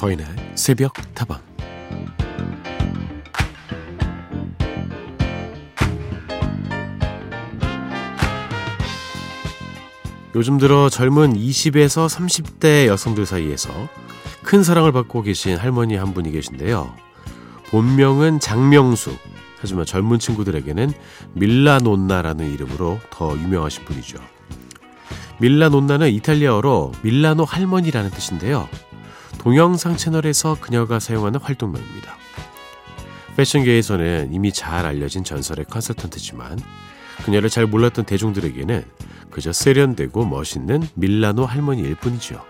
저희네 새벽다방. 요즘 들어 젊은 20에서 30대 여성들 사이에서 큰 사랑을 받고 계신 할머니 한 분이 계신데요. 본명은 장명숙, 하지만 젊은 친구들에게는 밀라노나라는 이름으로 더 유명하신 분이죠. 밀라노나는 이탈리아어로 밀라노 할머니라는 뜻인데요. 동영상 채널에서 그녀가 사용하는 활동명입니다. 패션계에서는 이미 잘 알려진 전설의 컨설턴트지만 그녀를 잘 몰랐던 대중들에게는 그저 세련되고 멋있는 밀라노 할머니일 뿐이죠.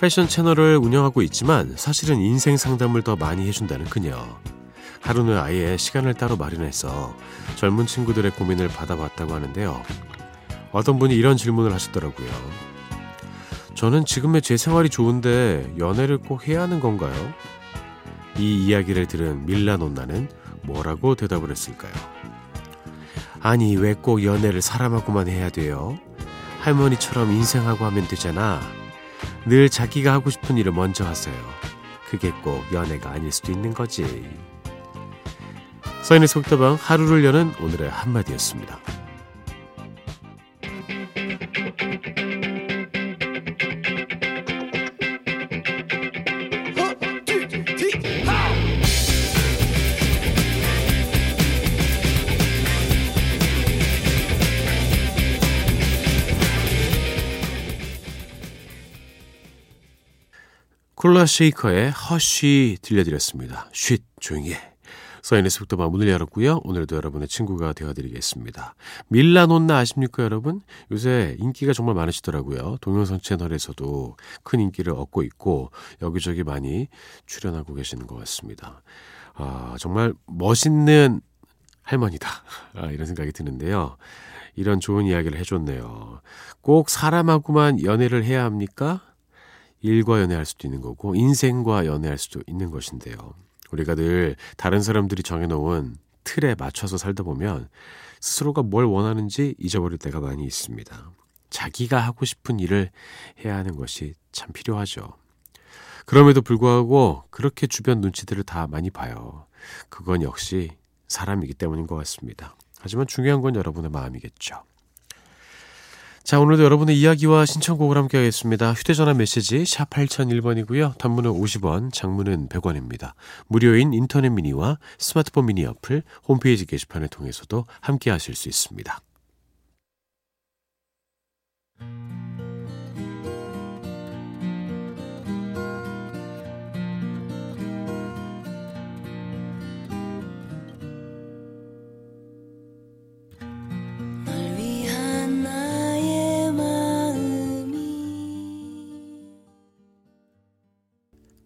패션 채널을 운영하고 있지만 사실은 인생 상담을 더 많이 해준다는 그녀. 하루는 아예 시간을 따로 마련해서 젊은 친구들의 고민을 받아봤다고 하는데요. 어떤 분이 이런 질문을 하셨더라고요. 저는 지금의 제 생활이 좋은데 연애를 꼭 해야 하는 건가요? 이 이야기를 들은 밀라노나는 뭐라고 대답을 했을까요? 아니, 왜 꼭 연애를 사람하고만 해야 돼요? 할머니처럼 인생하고 하면 되잖아. 늘 자기가 하고 싶은 일을 먼저 하세요. 그게 꼭 연애가 아닐 수도 있는 거지. 서인의 속다방, 하루를 여는 오늘의 한마디였습니다. 콜라 쉐이커의 허쉬 들려드렸습니다. 쉿, 조용히 해. 서인의 속다방 문을 열었고요. 오늘도 여러분의 친구가 되어드리겠습니다. 밀라노나 아십니까, 여러분? 요새 인기가 정말 많으시더라고요. 동영상 채널에서도 큰 인기를 얻고 있고 여기저기 많이 출연하고 계시는 것 같습니다. 아, 정말 멋있는 할머니다. 아, 이런 생각이 드는데요. 이런 좋은 이야기를 해줬네요. 꼭 사람하고만 연애를 해야 합니까? 일과 연애할 수도 있는 거고 인생과 연애할 수도 있는 것인데요. 우리가 늘 다른 사람들이 정해놓은 틀에 맞춰서 살다 보면 스스로가 뭘 원하는지 잊어버릴 때가 많이 있습니다. 자기가 하고 싶은 일을 해야 하는 것이 참 필요하죠. 그럼에도 불구하고 그렇게 주변 눈치들을 다 많이 봐요. 그건 역시 사람이기 때문인 것 같습니다. 하지만 중요한 건 여러분의 마음이겠죠. 자, 오늘도 여러분의 이야기와 신청곡을 함께 하겠습니다. 휴대전화 메시지 샵 8001번이고요. 단문은 50원, 장문은 100원입니다. 무료인 인터넷 미니와 스마트폰 미니 어플, 홈페이지 게시판을 통해서도 함께 하실 수 있습니다.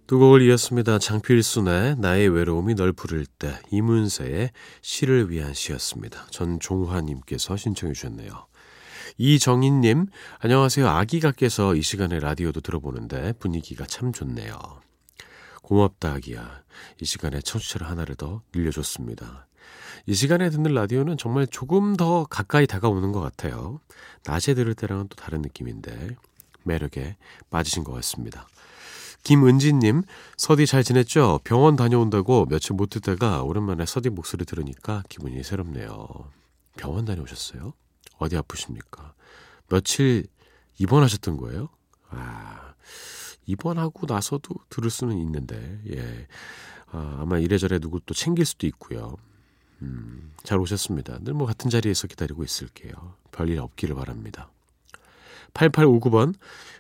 두 곡을 이었습니다. 장필순의 나의 외로움이 널 부를 때, 이문세의 시를 위한 시였습니다. 전종화님께서 신청해 주셨네요. 이정인님, 안녕하세요. 아기가 깨서 이 시간에 라디오도 들어보는데 분위기가 참 좋네요. 고맙다 아기야. 이 시간에 청취자를 하나를 더 늘려줬습니다. 이 시간에 듣는 라디오는 정말 조금 더 가까이 다가오는 것 같아요. 낮에 들을 때랑은 또 다른 느낌인데 매력에 빠지신 것 같습니다. 김은지님, 서디 잘 지냈죠? 병원 다녀온다고 며칠 못 듣다가 오랜만에 서디 목소리 들으니까 기분이 새롭네요. 병원 다녀오셨어요? 어디 아프십니까? 며칠 입원하셨던 거예요? 아, 입원하고 나서도 들을 수는 있는데, 예. 아, 아마 이래저래 누구 또 챙길 수도 있고요. 잘 오셨습니다. 늘 뭐 같은 자리에서 기다리고 있을게요. 별일 없기를 바랍니다. 8859번,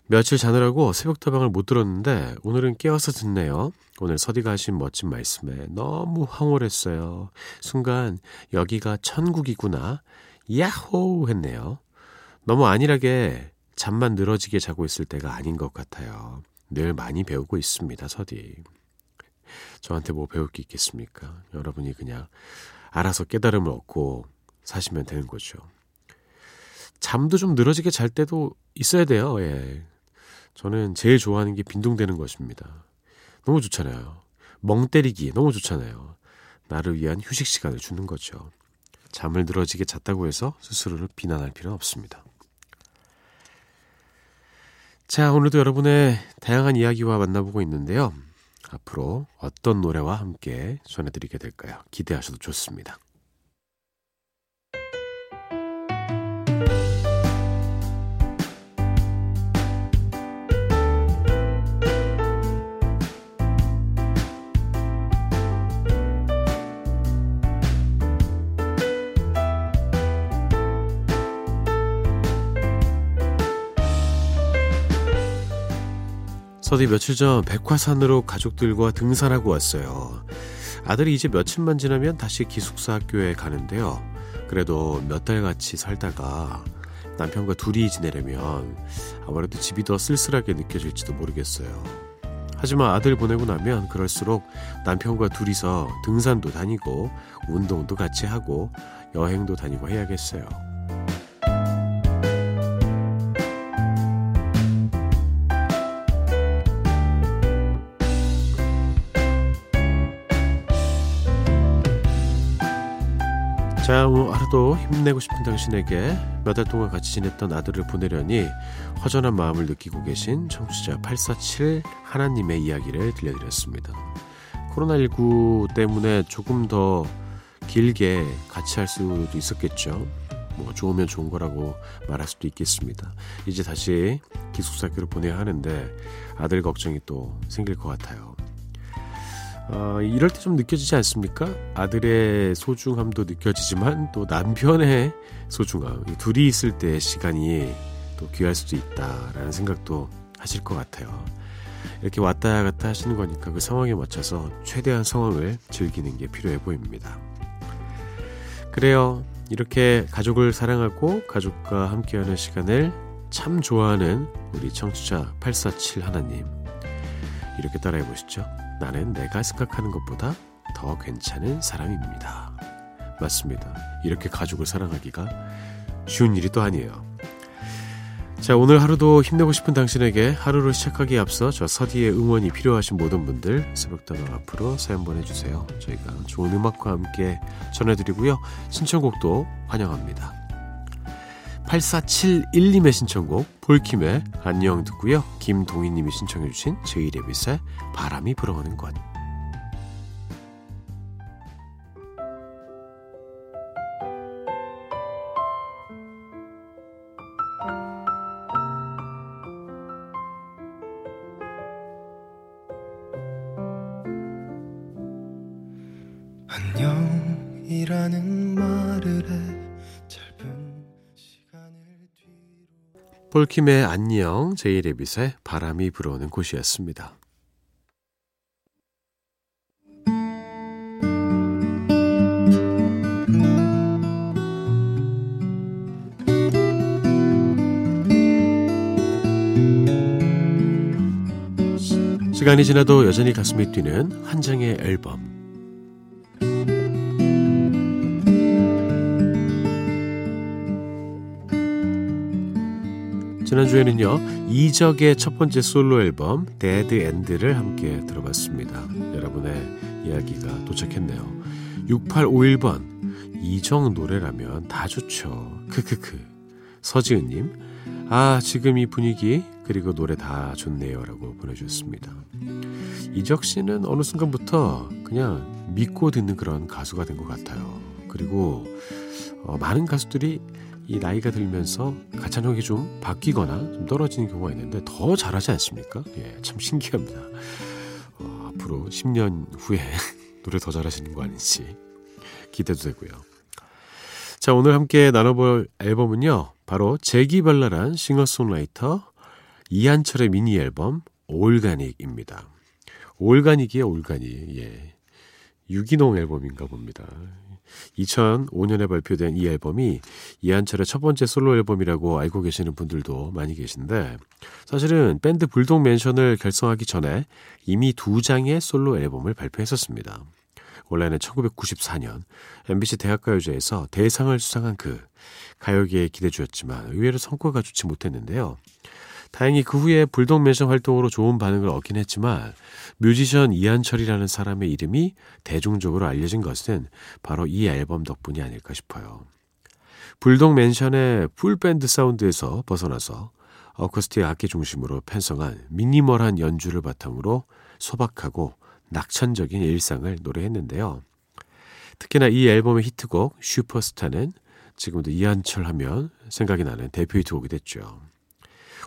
며칠 자느라고 새벽다방을 못 들었는데 오늘은 깨워서 듣네요. 오늘 서디가 하신 멋진 말씀에 너무 황홀했어요. 순간 여기가 천국이구나, 야호 했네요. 너무 안일하게 잠만 늘어지게 자고 있을 때가 아닌 것 같아요. 늘 많이 배우고 있습니다, 서디. 저한테 뭐 배울 게 있겠습니까? 여러분이 그냥 알아서 깨달음을 얻고 사시면 되는 거죠. 잠도 좀 늘어지게 잘 때도 있어야 돼요. 예. 저는 제일 좋아하는 게 빈둥대는 것입니다. 너무 좋잖아요. 멍때리기 너무 좋잖아요. 나를 위한 휴식 시간을 주는 거죠. 잠을 늘어지게 잤다고 해서 스스로를 비난할 필요는 없습니다. 자, 오늘도 여러분의 다양한 이야기와 만나보고 있는데요. 앞으로 어떤 노래와 함께 전해드리게 될까요? 기대하셔도 좋습니다. 저도 며칠 전 백화산으로 가족들과 등산하고 왔어요. 아들이 이제 며칠만 지나면 다시 기숙사 학교에 가는데요. 그래도 몇 달 같이 살다가 남편과 둘이 지내려면 아무래도 집이 더 쓸쓸하게 느껴질지도 모르겠어요. 하지만 아들 보내고 나면 그럴수록 남편과 둘이서 등산도 다니고 운동도 같이 하고 여행도 다니고 해야겠어요. 자, 오늘 하루도 힘내고 싶은 당신에게 몇 달 동안 같이 지냈던 아들을 보내려니 허전한 마음을 느끼고 계신 청취자 847 하나님의 이야기를 들려드렸습니다. 코로나19 때문에 조금 더 길게 같이 할 수도 있었겠죠. 뭐 좋으면 좋은 거라고 말할 수도 있겠습니다. 이제 다시 기숙사 학교로 보내야 하는데 아들 걱정이 또 생길 것 같아요. 이럴 때 좀 느껴지지 않습니까? 아들의 소중함도 느껴지지만 또 남편의 소중함, 둘이 있을 때의 시간이 또 귀할 수도 있다라는 생각도 하실 것 같아요. 이렇게 왔다 갔다 하시는 거니까 그 상황에 맞춰서 최대한 상황을 즐기는 게 필요해 보입니다. 그래요. 이렇게 가족을 사랑하고 가족과 함께하는 시간을 참 좋아하는 우리 청취자 847 하나님, 이렇게 따라해 보시죠. 나는 내가 생각하는 것보다 더 괜찮은 사람입니다. 맞습니다. 이렇게 가족을 사랑하기가 쉬운 일이 또 아니에요. 자, 오늘 하루도 힘내고 싶은 당신에게 하루를 시작하기에 앞서 저 서디의 응원이 필요하신 모든 분들 새벽다방 앞으로 사연 보내주세요. 저희가 좋은 음악과 함께 전해드리고요. 신청곡도 환영합니다. 8471님의 신청곡 볼킴의 안녕 듣고요. 김동희님이 신청해주신 제이레빗의 바람이 불어오는 것. 안녕이라는 말을 해 폴킴의 안녕, 제이레빗의 바람이 불어오는 곳이었습니다. 시간이 지나도 여전히 가슴이 뛰는 한 장의 앨범. 지난주에는요, 이적의 첫 번째 솔로 앨범 데드 엔드를 함께 들어봤습니다. 여러분의 이야기가 도착했네요. 6851번, 이적 노래라면 다 좋죠. 크크크. 서지은님, 아 지금 이 분위기 그리고 노래 다 좋네요 라고 보내주셨습니다. 이적씨는 어느 순간부터 그냥 믿고 듣는 그런 가수가 된 것 같아요. 그리고 많은 가수들이 이 나이가 들면서 가창력이 좀 바뀌거나 좀 떨어지는 경우가 있는데 더 잘하지 않습니까? 예, 참 신기합니다. 앞으로 10년 후에 노래 더 잘하시는 거 아닌지 기대도 되고요. 자, 오늘 함께 나눠볼 앨범은요, 바로 재기발랄한 싱어송라이터 이한철의 미니 앨범 올가닉입니다. 올가닉이에요, 올가닉. 예, 유기농 앨범인가 봅니다. 2005년에 발표된 이 앨범이 이한철의 첫 번째 솔로 앨범이라고 알고 계시는 분들도 많이 계신데, 사실은 밴드 불독맨션을 결성하기 전에 이미 2장의 솔로 앨범을 발표했었습니다. 원래는 1994년 MBC 대학가요제에서 대상을 수상한 그 가요계에 기대주였지만 의외로 성과가 좋지 못했는데요. 다행히 그 후에 불독맨션 활동으로 좋은 반응을 얻긴 했지만 뮤지션 이한철이라는 사람의 이름이 대중적으로 알려진 것은 바로 이 앨범 덕분이 아닐까 싶어요. 불독맨션의 풀밴드 사운드에서 벗어나서 어쿠스틱 악기 중심으로 편성한 미니멀한 연주를 바탕으로 소박하고 낙천적인 일상을 노래했는데요. 특히나 이 앨범의 히트곡 슈퍼스타는 지금도 이한철 하면 생각이 나는 대표 히트곡이 됐죠.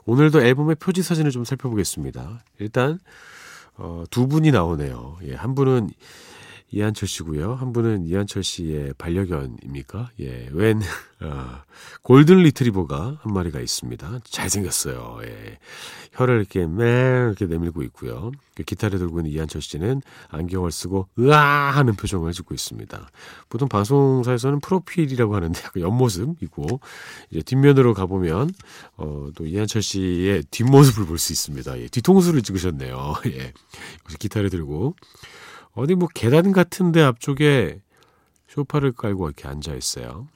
오늘도 앨범의 표지 사진을 좀 살펴보겠습니다. 일단 두 분이 나오네요. 예, 한 분은 이한철 씨고요. 한 분은 이한철 씨의 반려견입니까? 예, 골든 리트리버가 한 마리가 있습니다. 잘생겼어요. 예, 혀를 이렇게 이렇게 내밀고 있고요. 기타를 들고 있는 이한철 씨는 안경을 쓰고 으아 하는 표정을 짓고 있습니다. 보통 방송사에서는 프로필이라고 하는데 옆모습이고 이제 뒷면으로 가보면 또 이한철 씨의 뒷모습을 볼 수 있습니다. 예, 뒤통수를 찍으셨네요. 예, 기타를 들고 어디 뭐 계단 같은데 앞쪽에 소파를 깔고 이렇게 앉아 있어요.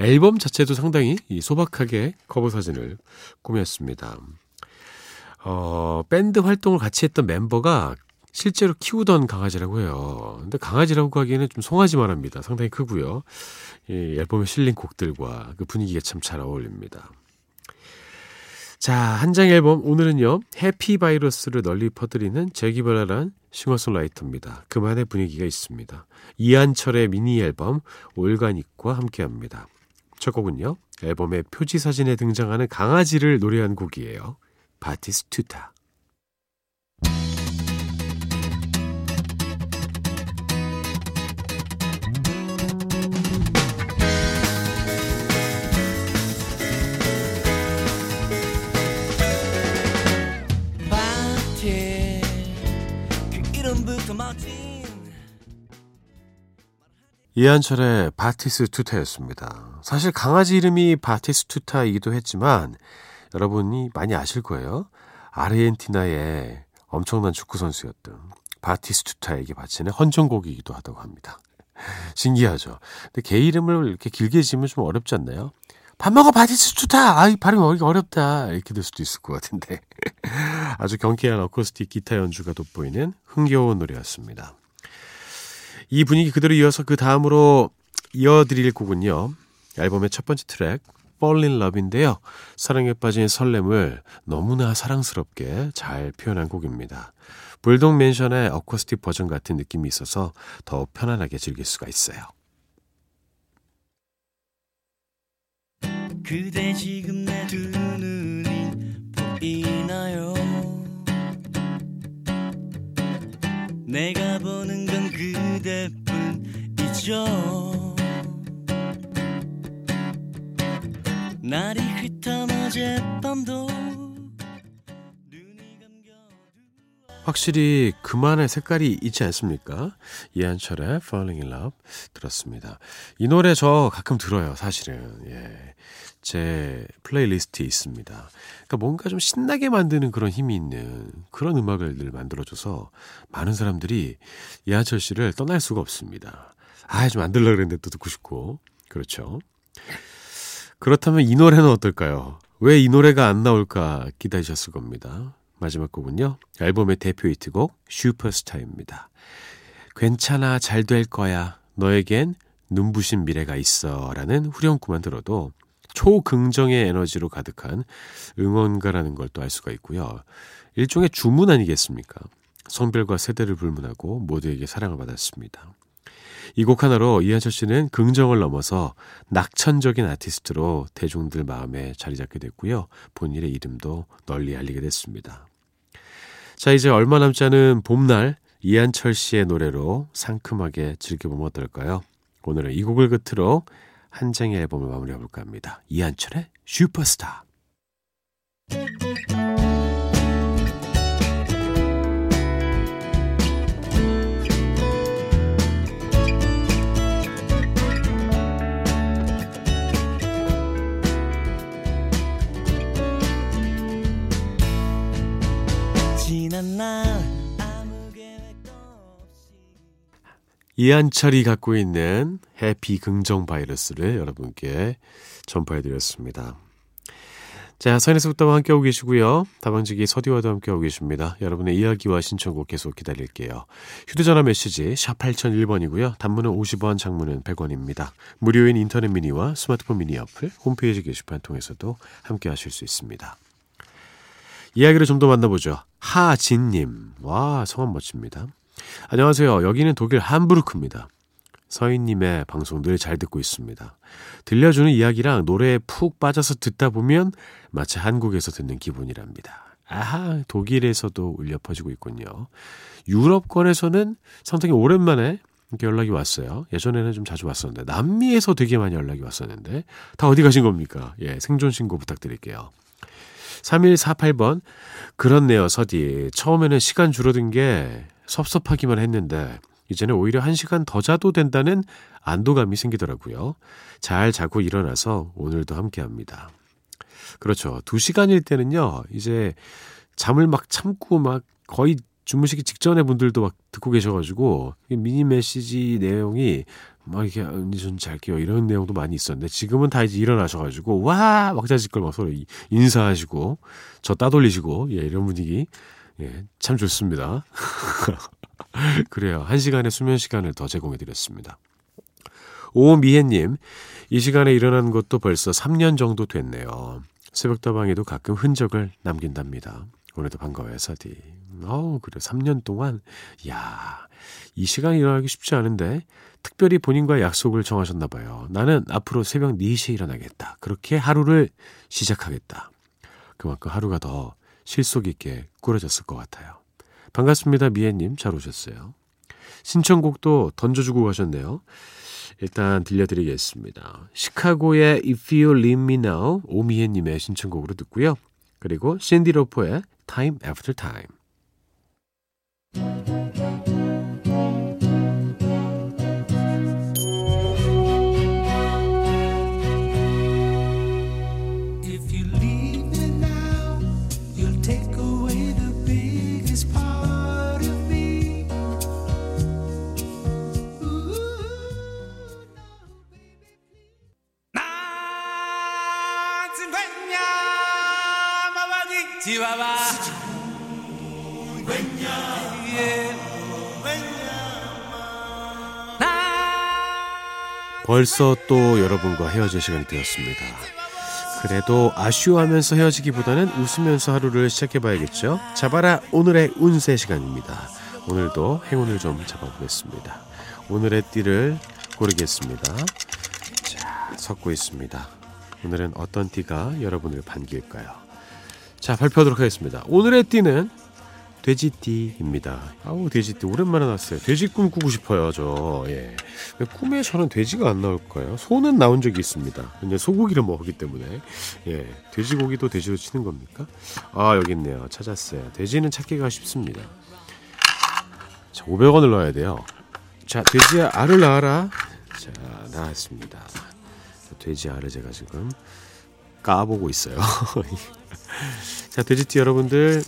앨범 자체도 상당히 소박하게 커버 사진을 꾸몄습니다. 밴드 활동을 같이 했던 멤버가 실제로 키우던 강아지라고 해요. 근데 강아지라고 하기에는 좀 송아지만 합니다. 상당히 크고요. 이 앨범에 실린 곡들과 그 분위기가 참 잘 어울립니다. 자, 한 장 앨범 오늘은요. 해피바이러스를 널리 퍼뜨리는 재기발랄한 싱어송라이터입니다. 그만의 분위기가 있습니다. 이한철의 미니 앨범 올가닉과 함께합니다. 첫 곡은요. 앨범의 표지 사진에 등장하는 강아지를 노래한 곡이에요. 바티스투타. 이한철의 바티스투타였습니다. 사실 강아지 이름이 바티스투타이기도 했지만 여러분이 많이 아실 거예요. 아르헨티나의 엄청난 축구선수였던 바티스투타에게 바치는 헌정곡이기도 하다고 합니다. 신기하죠. 근데 개 이름을 이렇게 길게 지으면 좀 어렵지 않나요? 밥 먹어 바티스투타! 아이, 발음이 어렵다. 이렇게 될 수도 있을 것 같은데. 아주 경쾌한 어쿠스틱 기타 연주가 돋보이는 흥겨운 노래였습니다. 이 분위기 그대로 이어서 그 다음으로 이어드릴 곡은요. 앨범의 첫 번째 트랙 Fall in Love인데요. 사랑에 빠진 설렘을 너무나 사랑스럽게 잘 표현한 곡입니다. 불독맨션의 어쿠스틱 버전 같은 느낌이 있어서 더 편안하게 즐길 수가 있어요. 그대 지금 내 두 눈이 보이나요? 내가 보는 건 그대뿐이죠. 날이 흩어 어젯밤도 눈이 감겨두어. 확실히 그만의 색깔이 있지 않습니까? 이한철의 Falling in Love 들었습니다. 이 노래 저 가끔 들어요, 사실은. 예. 제 플레이리스트에 있습니다. 그러니까 뭔가 좀 신나게 만드는 그런 힘이 있는 그런 음악을 늘 만들어줘서 많은 사람들이 이한철 씨를 떠날 수가 없습니다. 아, 좀 안 들으려고 그랬는데 또 듣고 싶고. 그렇죠. 그렇다면 이 노래는 어떨까요? 왜 이 노래가 안 나올까 기다리셨을 겁니다. 마지막 곡은요. 앨범의 대표 히트곡 슈퍼스타입니다. 괜찮아, 잘 될 거야. 너에겐 눈부신 미래가 있어. 라는 후렴구만 들어도 초긍정의 에너지로 가득한 응원가라는 걸 또 알 수가 있고요. 일종의 주문 아니겠습니까? 성별과 세대를 불문하고 모두에게 사랑을 받았습니다. 이 곡 하나로 이한철 씨는 긍정을 넘어서 낙천적인 아티스트로 대중들 마음에 자리 잡게 됐고요. 본인의 이름도 널리 알리게 됐습니다. 자, 이제 얼마 남지 않은 봄날 이한철 씨의 노래로 상큼하게 즐겨보면 어떨까요? 오늘은 이 곡을 끝으로 한 장의 앨범을 마무리해볼까 합니다. 이한철의 슈퍼스타. 지난 날 이한철이 갖고 있는 해피 긍정 바이러스를 여러분께 전파해드렸습니다. 자, 서인에서부터 함께하고 계시고요. 다방지기 서디와도 함께하고 계십니다. 여러분의 이야기와 신청곡 계속 기다릴게요. 휴대전화 메시지 샵 8001번이고요. 단문은 50원, 장문은 100원입니다. 무료인 인터넷 미니와 스마트폰 미니 어플, 홈페이지 게시판 통해서도 함께하실 수 있습니다. 이야기를 좀 더 만나보죠. 하진님. 와, 성함 멋집니다. 안녕하세요. 여기는 독일 함부르크입니다. 서인님의 방송 늘 잘 듣고 있습니다. 들려주는 이야기랑 노래에 푹 빠져서 듣다 보면 마치 한국에서 듣는 기분이랍니다. 아하, 독일에서도 울려 퍼지고 있군요. 유럽권에서는 상당히 오랜만에 이렇게 연락이 왔어요. 예전에는 좀 자주 왔었는데, 남미에서 되게 많이 연락이 왔었는데 다 어디 가신 겁니까? 예, 생존 신고 부탁드릴게요. 3148번. 그렇네요, 서디. 처음에는 시간 줄어든 게 섭섭하기만 했는데 이제는 오히려 1시간 더 자도 된다는 안도감이 생기더라고요. 잘 자고 일어나서 오늘도 함께합니다. 그렇죠. 2시간일 때는요, 이제 잠을 막 참고 막 거의 주무시기 직전에 분들도 막 듣고 계셔가지고 미니 메시지 내용이 막 이렇게 좀 잘게요 이런 내용도 많이 있었는데, 지금은 다 이제 일어나셔가지고 와 막자지껄 막 서로 인사하시고 저 따돌리시고, 예, 이런 분위기, 예, 참 좋습니다. 그래요. 1시간의 수면 시간을 더 제공해드렸습니다. 오미혜님. 이 시간에 일어난 것도 벌써 3년 정도 됐네요. 새벽다방에도 가끔 흔적을 남긴답니다. 오늘도 반가워요, 서디. 그래, 3년 동안. 이야, 이 시간에 일어나기 쉽지 않은데 특별히 본인과 약속을 정하셨나 봐요. 나는 앞으로 새벽 4시에 일어나겠다. 그렇게 하루를 시작하겠다. 그만큼 하루가 더 실속 있게 꾸려졌을 것 같아요. 반갑습니다, 미애님. 잘 오셨어요. 신청곡도 던져주고 가셨네요. 일단 들려드리겠습니다. 시카고의 If You Leave Me Now, 오미애님의 신청곡으로 듣고요. 그리고 신디 로퍼의 Time After Time. 벌써 또 여러분과 헤어질 시간이 되었습니다. 그래도 아쉬워하면서 헤어지기보다는 웃으면서 하루를 시작해봐야겠죠. 잡아라 오늘의 운세 시간입니다. 오늘도 행운을 좀 잡아보겠습니다. 오늘의 띠를 고르겠습니다. 자, 섞고 있습니다. 오늘은 어떤 띠가 여러분을 반길까요? 자, 발표하도록 하겠습니다. 오늘의 띠는 돼지띠입니다. 아우, 돼지띠 오랜만에 났어요. 돼지 꿈 꾸고 싶어요, 저. 예. 꿈에 저는 돼지가 안 나올까요? 소는 나온 적이 있습니다. 근데 소고기를 먹었기 때문에. 예. 돼지고기도 돼지로 치는 겁니까? 아, 여기 있네요. 찾았어요. 돼지는 찾기가 쉽습니다. 자, 500원을 넣어야 돼요. 자, 돼지야, 알을 낳아라. 자, 나왔습니다. 돼지 알을 제가 지금 까보고 있어요. 자, 돼지띠 여러분들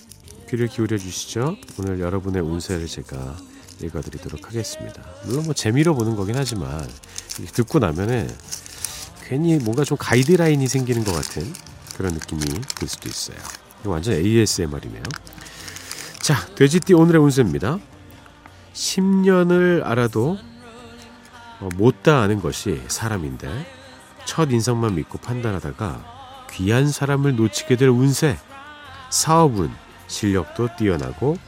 귀를 기울여 주시죠. 오늘 여러분의 운세를 제가 읽어드리도록 하겠습니다. 물론 뭐 재미로 보는 거긴 하지만 듣고 나면은 괜히 뭔가 좀 가이드라인이 생기는 것 같은 그런 느낌이 들 수도 있어요. 이거 완전 ASMR이네요. 자, 돼지띠 오늘의 운세입니다. 10년을 알아도 못다 아는 것이 사람인데 첫 인상만 믿고 판단하다가 귀한 사람을 놓치게 될 운세. 사업은 실력도 뛰어나고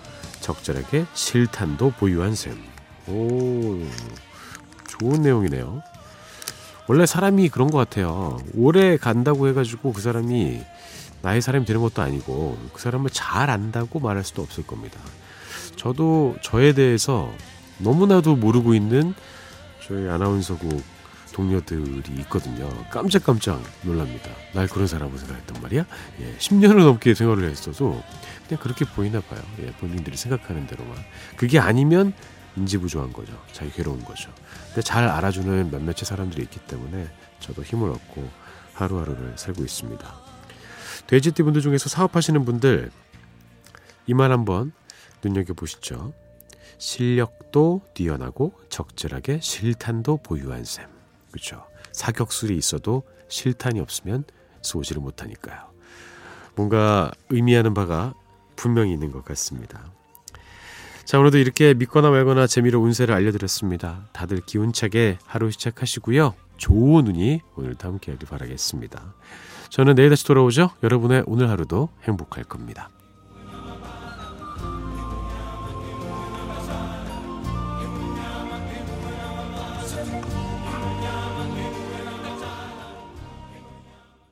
적절하게 실탄도 보유한 셈. 오, 좋은 내용이네요. 원래 사람이 그런 것 같아요. 오래 간다고 해가지고 그 사람이 나의 사람이 되는 것도 아니고 그 사람을 잘 안다고 말할 수도 없을 겁니다. 저도 저에 대해서 너무나도 모르고 있는 저희 아나운서국 동료들이 있거든요. 깜짝깜짝 놀랍니다. 날 그런 사람으로 생각했단 말이야? 예, 10년을 넘게 생활을 했어도 그냥 그렇게 보이나 봐요. 예, 본인들이 생각하는 대로만. 그게 아니면 인지부조한 거죠. 자기 괴로운 거죠. 근데 잘 알아주는 몇몇의 사람들이 있기 때문에 저도 힘을 얻고 하루하루를 살고 있습니다. 돼지띠 분들 중에서 사업하시는 분들 이만 한번 눈여겨보시죠. 실력도 뛰어나고 적절하게 실탄도 보유한 셈. 그렇죠. 사격술이 있어도 실탄이 없으면 쏘지를 못하니까요. 뭔가 의미하는 바가 분명히 있는 것 같습니다. 자, 오늘도 이렇게 믿거나 말거나 재미로 운세를 알려드렸습니다. 다들 기운차게 하루 시작하시고요. 좋은 운이 오늘도 함께하길 바라겠습니다. 저는 내일 다시 돌아오죠. 여러분의 오늘 하루도 행복할 겁니다.